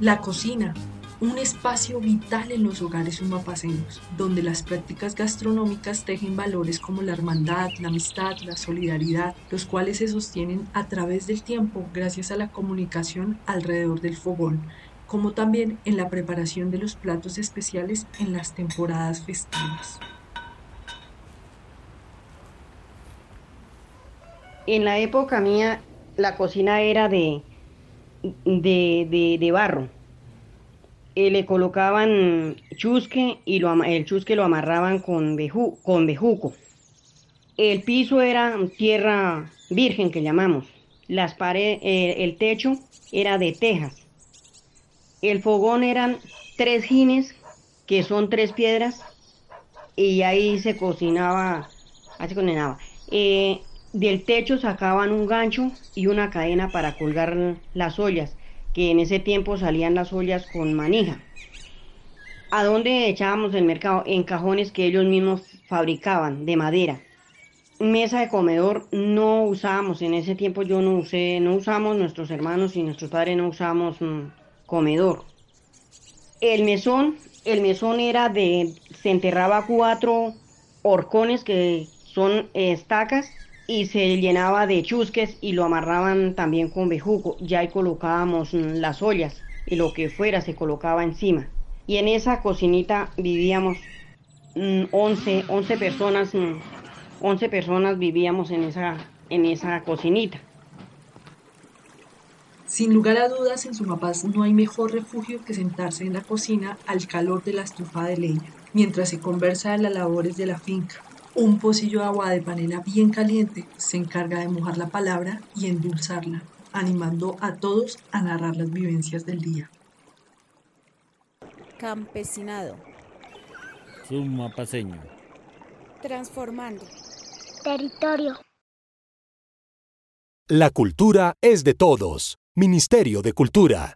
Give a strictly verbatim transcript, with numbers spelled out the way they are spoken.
La cocina, un espacio vital en los hogares sumapaceños, donde las prácticas gastronómicas tejen valores como la hermandad, la amistad, la solidaridad, los cuales se sostienen a través del tiempo gracias a la comunicación alrededor del fogón, como también en la preparación de los platos especiales en las temporadas festivas. En la época mía, la cocina era de, de, de, de barro. Eh, le colocaban chusque y lo, el chusque lo amarraban con, beju, con bejuco. El piso era tierra virgen, que llamamos. Las paredes, eh, el techo era de tejas. El fogón eran tres jines, que son tres piedras, y ahí se cocinaba, ahí se cocinaba. Eh, del techo sacaban un gancho y una cadena para colgar las ollas, que en ese tiempo salían las ollas con manija. ¿A dónde echábamos el mercado? En cajones que ellos mismos fabricaban, de madera. Mesa de comedor no usábamos, en ese tiempo yo no usé, no usamos, nuestros hermanos y nuestros padres no usamos mmm, comedor. El mesón, el mesón era de, se enterraba cuatro horcones, que son estacas, y se llenaba de chusques y lo amarraban también con bejuco. Ya ahí colocábamos las ollas y lo que fuera se colocaba encima. Y en esa cocinita vivíamos once, once personas, once personas vivíamos en esa, en esa cocinita. Sin lugar a dudas, en Sumapaz no hay mejor refugio que sentarse en la cocina al calor de la estufa de leña, mientras se conversa de las labores de la finca. Un pocillo de agua de panela bien caliente se encarga de mojar la palabra y endulzarla, animando a todos a narrar las vivencias del día. Campesinado. Sumapaceño. Transformando. Territorio. La cultura es de todos. Ministerio de Cultura.